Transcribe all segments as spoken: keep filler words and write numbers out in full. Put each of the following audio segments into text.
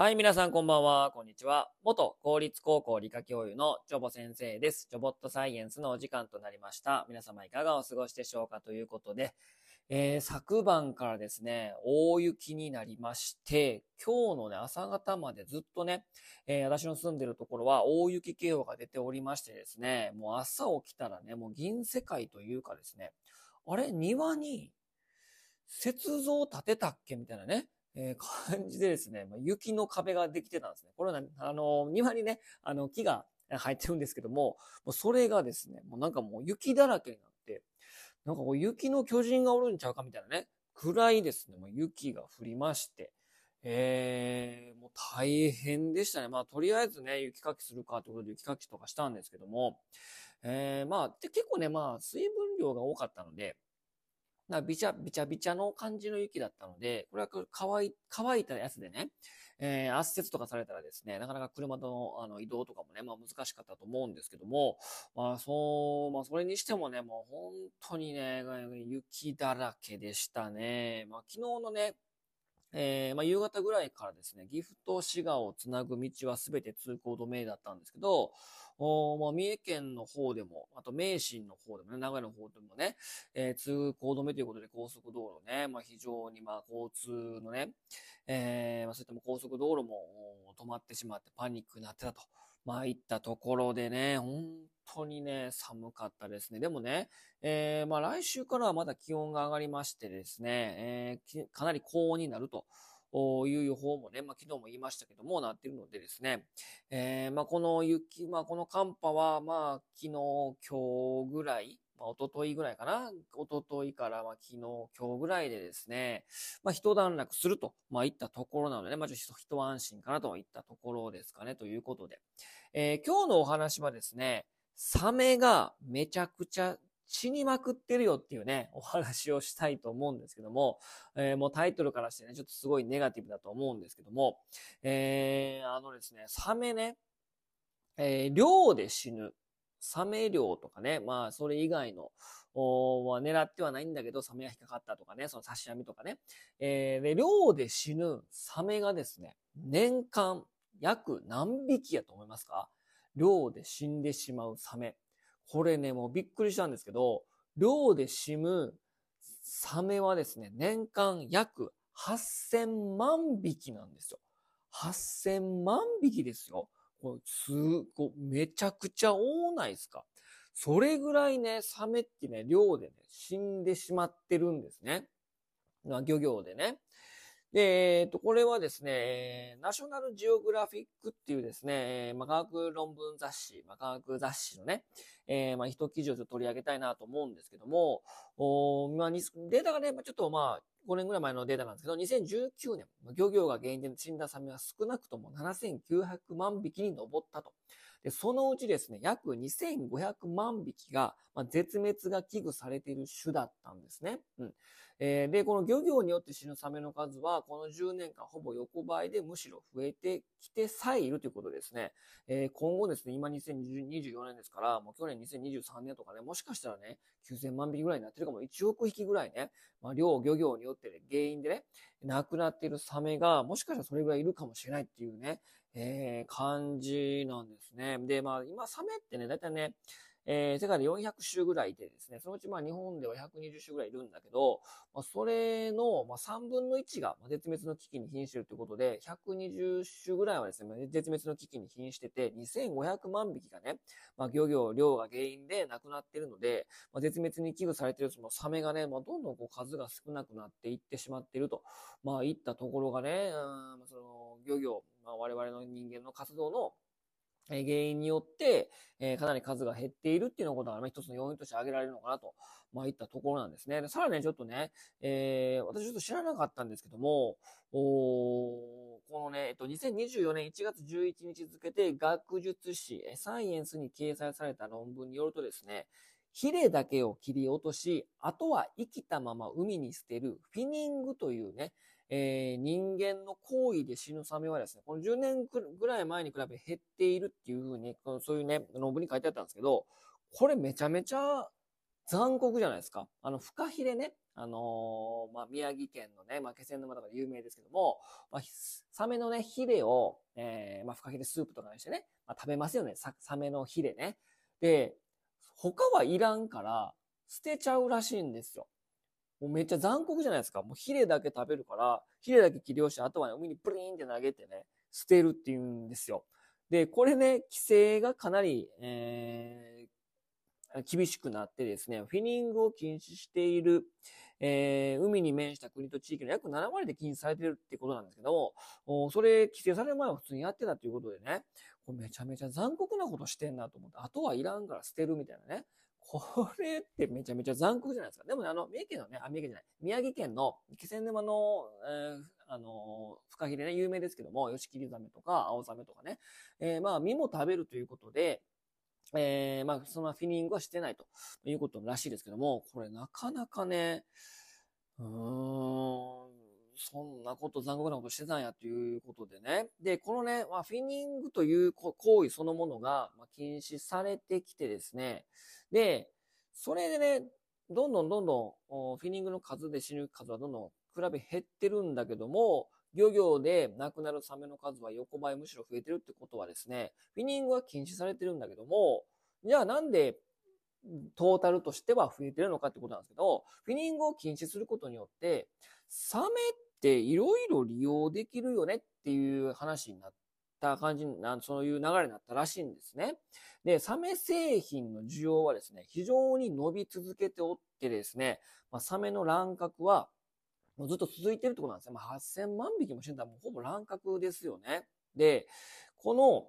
はい、皆さんこんばんは、こんにちは。元公立高校理科教諭のチョボ先生です。チョボットサイエンスのお時間となりました。皆様いかがお過ごしでしょうかということで、えー、昨晩からですね、大雪になりまして、今日のね、朝方までずっとね、えー、私の住んでるところは大雪警報が出ておりましてですね、もう朝起きたらね、もう銀世界というかですね、あれ、庭に雪像建てたっけみたいなね、えー、感じでですね、雪の壁ができてたんですね。これは、あの、庭にね、あの、木が生えてるんですけども、もうそれがですね、もうなんかもう雪だらけになって、なんかこう雪の巨人がおるんちゃうかみたいなね、くらいですね、もう雪が降りまして、えー、もう大変でしたね。まあ、とりあえずね、雪かきするかということで雪かきとかしたんですけども、えー、まあ、で結構ね、まあ、水分量が多かったので、なびちゃびちゃびちゃの感じの雪だったので、これは乾い、乾いたやつでね、えー、圧雪とかされたらですね、なかなか車の、あの移動とかもね、まあ難しかったと思うんですけども、まあそう、まあそれにしてもね、もう本当にね、雪だらけでしたね。まあ昨日のね、えー、まあ夕方ぐらいからですね、岐阜と滋賀をつなぐ道はすべて通行止めだったんですけど、おまあ、三重県の方でも、あと名神の方でもね、長野の方でもね、えー、通行止めということで高速道路ね、まあ、非常にまあ交通のね、えーまあ、そういったも高速道路も止まってしまってパニックになってたと、まあ、いったところでね、本当にね、寒かったですね。でもね、えーまあ、来週からはまだ気温が上がりましてですね、えー、かなり高温になると。いう予報もね、まあ、昨日も言いましたけども、なっているのでですね、えー、まあ、この雪、まあ、この寒波は、まあ、昨日、今日ぐらい、まあ、一昨日ぐらいかな、一昨日から、まあ、昨日、今日ぐらいでですね、まあ、一段落すると、まあ、いったところなのでね、まあ、ちょっと一安心かなといったところですかね、ということで、えー、今日のお話はですね、サメがめちゃくちゃ死にまくってるよっていうね、お話をしたいと思うんですけども、えー、もうタイトルからしてね、ちょっとすごいネガティブだと思うんですけども、えー、あのですね、サメね、えー、漁で死ぬ。サメ漁とかね、まあ、それ以外の、は狙ってはないんだけど、サメが引っかかったとかね、その刺し網とかね、えー、で、漁で死ぬサメがですね、年間約何匹やと思いますか？漁で死んでしまうサメ。これね、もうびっくりしたんですけど、漁で死ぬサメはですね、年間約はっせんまんびきなんですよ。はっせんまんびきですよ。これ、すごい、めちゃくちゃ多ないですか。それぐらいね、サメってね、漁でね、死んでしまってるんですね。漁業でね。で、えっと、これはですね、ナショナルジオグラフィックっていうですね、まあ、科学論文雑誌、まあ、科学雑誌のね、えー、まあ、一記事をちょっと取り上げたいなと思うんですけども、おまあ、データがね、ちょっとまあ、ごねんぐらい前のデータなんですけど、にせんじゅうきゅうねん、漁業が原因で死んだサメは少なくともななせんきゅうひゃくまんびきに上ったと。で、そのうちですね、約にせんごひゃくまんびきが、まあ、絶滅が危惧されている種だったんですね。うん。えー、で、この漁業によって死ぬサメの数は、このじゅうねんかんほぼ横ばいでむしろ増えてきてさえいるということですね。えー、今後ですね、今にせんにじゅうよねんですから、もう去年にせんにじゅうさんねんとかね、もしかしたらね、きゅうせんまんびきぐらいになってるかも、いちおくひきぐらいね、まあ、漁、漁業によって、ね、原因でね、亡くなっているサメが、もしかしたらそれぐらいいるかもしれないっていうね、えー、感じなんですね。で、まあ、今、サメってね、だいたいね、えー、世界でよんひゃくしゅぐらいいてですね、そのうちまあ日本ではひゃくにじゅうしゅぐらいいるんだけど、まあ、それのまあさんぶんのいちが絶滅の危機に瀕しているということで、ひゃくにじゅうしゅぐらいはですね、絶滅の危機に瀕してて、にせんごひゃくまんびきがね、まあ、漁業、漁が原因で亡くなっているので、まあ、絶滅に危惧されているそのサメがね、まあ、どんどんこう数が少なくなっていってしまっていると、まあ、いったところがね、うんその漁業、まあ、我々の人間の活動の原因によって、えー、かなり数が減っているっていうことが、ね、一つの要因として挙げられるのかなと、まあ、いったところなんですね。でさらに、ね、ちょっとね、えー、私ちょっと知らなかったんですけども、おこのね、えっと、にせんにじゅうよねんいちがつじゅういちにち付で学術誌、サイエンスに掲載された論文によるとですね、ヒレだけを切り落とし、あとは生きたまま海に捨てるフィニングというね、えー、人間の行為で死ぬサメはですね、このじゅうねんぐらい前に比べ減っているっていうふうに、そういうね、論文に書いてあったんですけど、これめちゃめちゃ残酷じゃないですか。あの、フカヒレね、あのー、まあ、宮城県のね、まあ、気仙沼とかで有名ですけども、まあ、サメのね、ヒレを、えー、まあ、ふかけてスープとかにしてね、まあ、食べますよね。サ, サメのヒレね。で、他はいらんから、捨てちゃうらしいんですよ。もうめっちゃ残酷じゃないですか。もうヒレだけ食べるから、ヒレだけ切り落として、あとはね、海にプリーンって投げてね、捨てるっていうんですよ。で、これね、規制がかなり、えー、厳しくなってですね、フィニングを禁止している、えー、海に面した国と地域の約なな割で禁止されてるってことなんですけども、それ規制される前は普通にやってたということでね、これめちゃめちゃ残酷なことしてんなと思って、あとはいらんから捨てるみたいなね。これってめちゃめちゃ残酷じゃないですか。でもね、あの、三重県のね、あ、三重県じゃない、宮城県の気仙沼の、えー、あの、フカヒレね、有名ですけども、ヨシキリザメとか、アオザメとかね、えー、まあ、身も食べるということで、えー、まあ、そのフィニングはしてないということらしいですけども、これなかなかね、うーん、そんなこと、残酷なことしてたんやということでね。で、このね、まあ、フィニングという行為そのものが禁止されてきてですね。で、それでね、どんどんどんどんフィニングの数で死ぬ数はどんどん比べ減ってるんだけども、漁業で亡くなるサメの数は横ばいむしろ増えてるってことはですね、フィニングは禁止されてるんだけども、じゃあなんでトータルとしては増えてるのかってことなんですけど、フィニングを禁止することによって、サメってでいろいろ利用できるよねっていう話になった感じな、そういう流れになったらしいんですね。で、サメ製品の需要はですね、非常に伸び続けておってですね、まあ、サメの乱獲はもうずっと続いてるってことなんですね。まあ、はっせんまんびきも死んだらもうほぼ乱獲ですよね。で、この、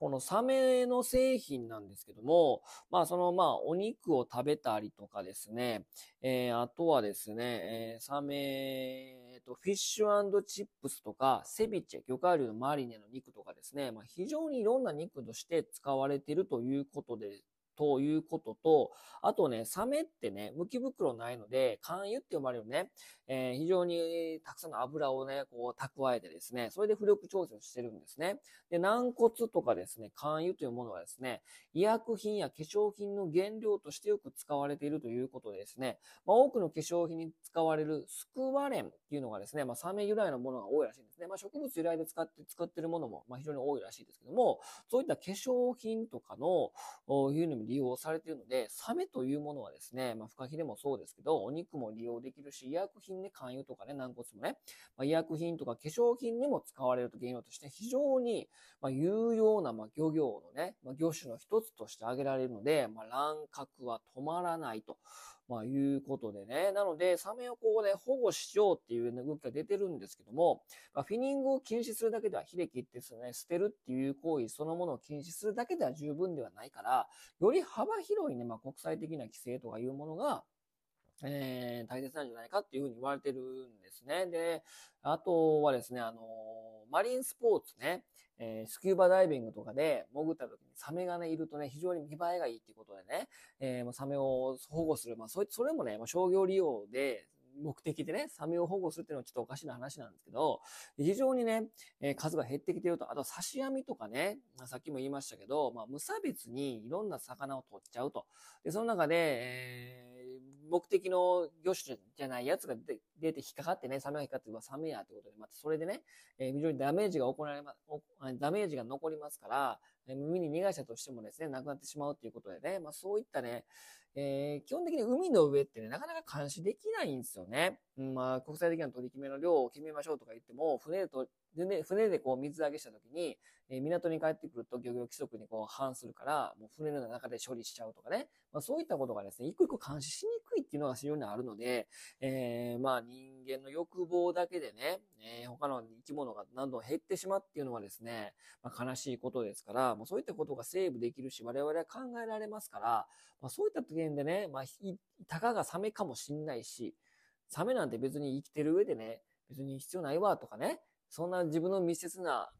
このサメの製品なんですけども、まあそのまあお肉を食べたりとかですね、えー、あとはですね、えー、サメとフィッシュ&チップスとかセビチェ、魚介類のマリネの肉とかですね、まあ、非常にいろんな肉として使われているということで、ということと、あとね、サメってね、むき袋ないので、肝油って呼ばれるね、えー、非常にたくさんの油をね、こう蓄えてですね、それで浮力調整をしてるんですね。で、軟骨とかですね、肝油というものはですね、医薬品や化粧品の原料としてよく使われているということでですね、まあ、多くの化粧品に使われるスクワレンっていうのがですね、まあ、サメ由来のものが多いらしいんですね。まあ、植物由来で使って作ってるものも、まあ、非常に多いらしいですけども、そういった化粧品とかのいうのも利用されているので、サメというものはですね、まあ、フカヒレもそうですけど、お肉も利用できるし、医薬品ね、肝油とかね、軟骨もね、まあ、医薬品とか化粧品にも使われると原料として非常に、まあ、有用な、まあ、漁業のね、まあ、魚種の一つとして挙げられるので、まあ、乱獲は止まらないと、まあ、いうことでね。なので、サメをこうね、保護しようっていう動きが出てるんですけども、まあ、フィニングを禁止するだけでは、ヒレ切ってですね、捨てるっていう行為そのものを禁止するだけでは十分ではないから、より幅広いね、まあ、国際的な規制とかいうものが、えー、大切なんじゃないかっていうふうに言われてるんですね。で、あとはですね、あのー、マリンスポーツね、えー、スキューバダイビングとかで潜った時にサメがね、いるとね、非常に見栄えがいいっていうことでね、えー、サメを保護する。まあ、それ、それもね、まあ、商業利用で、目的でね、サメを保護するっていうのはちょっとおかしな話なんですけど、非常にね、数が減ってきていると、あと刺し網とかね、さっきも言いましたけど、まあ、無差別にいろんな魚を取っちゃうと。で、その中で、えー、目的の魚種じゃないやつが出て引っかかってね、サメが引っかかって、うわ、サメやってことで、またそれでね、えー、非常にダメージが行われま、ダメージが残りますから、海に逃がしたとしてもですね、なくなってしまうということでね、まあそういったね、えー、基本的に海の上ってね、なかなか監視できないんですよね。うん、まあ国際的な取り決めの量を決めましょうとか言っても、船でと、でね、船でこう水揚げしたときに、えー、港に帰ってくると漁業規則にこう反するから、もう船の中で処理しちゃうとかね、まあそういったことがですね、一個一個監視しにくいっていうのが非常にあるので、えー、まあ人間の欲望だけでね、えー、他の生き物が何度も減ってしまうっていうのはですね、まあ、悲しいことですから、もうそういったことがセーブできるし、我々は考えられますから、まあ、そういった点でね、まあ、たかがサメかもしんないし、サメなんて別に生きてる上でね、別に必要ないわとかね、そんな自分の密接な、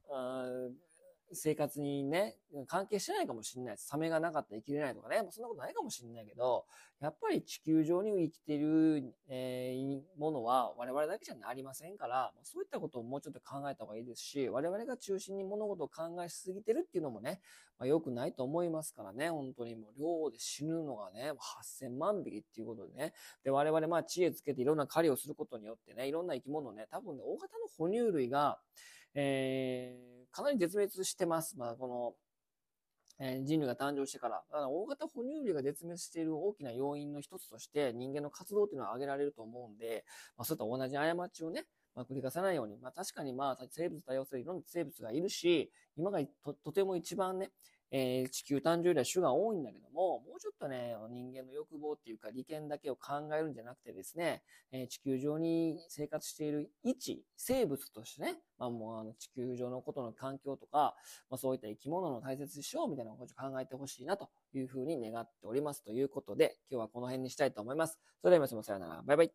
生活にね、関係してないかもしれないです。サメがなかったら生きれないとかね、もうそんなことないかもしれないけど、やっぱり地球上に生きてる、えー、ものは我々だけじゃありませんから、そういったことをもうちょっと考えた方がいいですし、我々が中心に物事を考えしすぎてるっていうのもね、まあ、良くないと思いますからね、本当にもう量で死ぬのがね、はっせんまんびきっていうことでね、で我々まあ知恵つけていろんな狩りをすることによってね、いろんな生き物をね、多分ね、大型の哺乳類が、えー、かなり絶滅してます。まあ、この、えー、人類が誕生してから。だから大型哺乳類が絶滅している大きな要因の一つとして、人間の活動っていうのは挙げられると思うんで、まあ、そういった同じ過ちをね、まあ、繰り返さないように。まあ、確かにまあ、生物多様性、いろんな生物がいるし、今が と, とても一番ね、えー、地球誕生よりは種が多いんだけども、もうちょっとね、人間の欲望っていうか利権だけを考えるんじゃなくてですね、えー、地球上に生活している一生物としてね、まあもうあの地球上のことの環境とか、まあ、そういった生き物の大切にしようみたいなことを考えてほしいなというふうに願っておりますということで、今日はこの辺にしたいと思います。それでは皆様さようなら。バイバイ。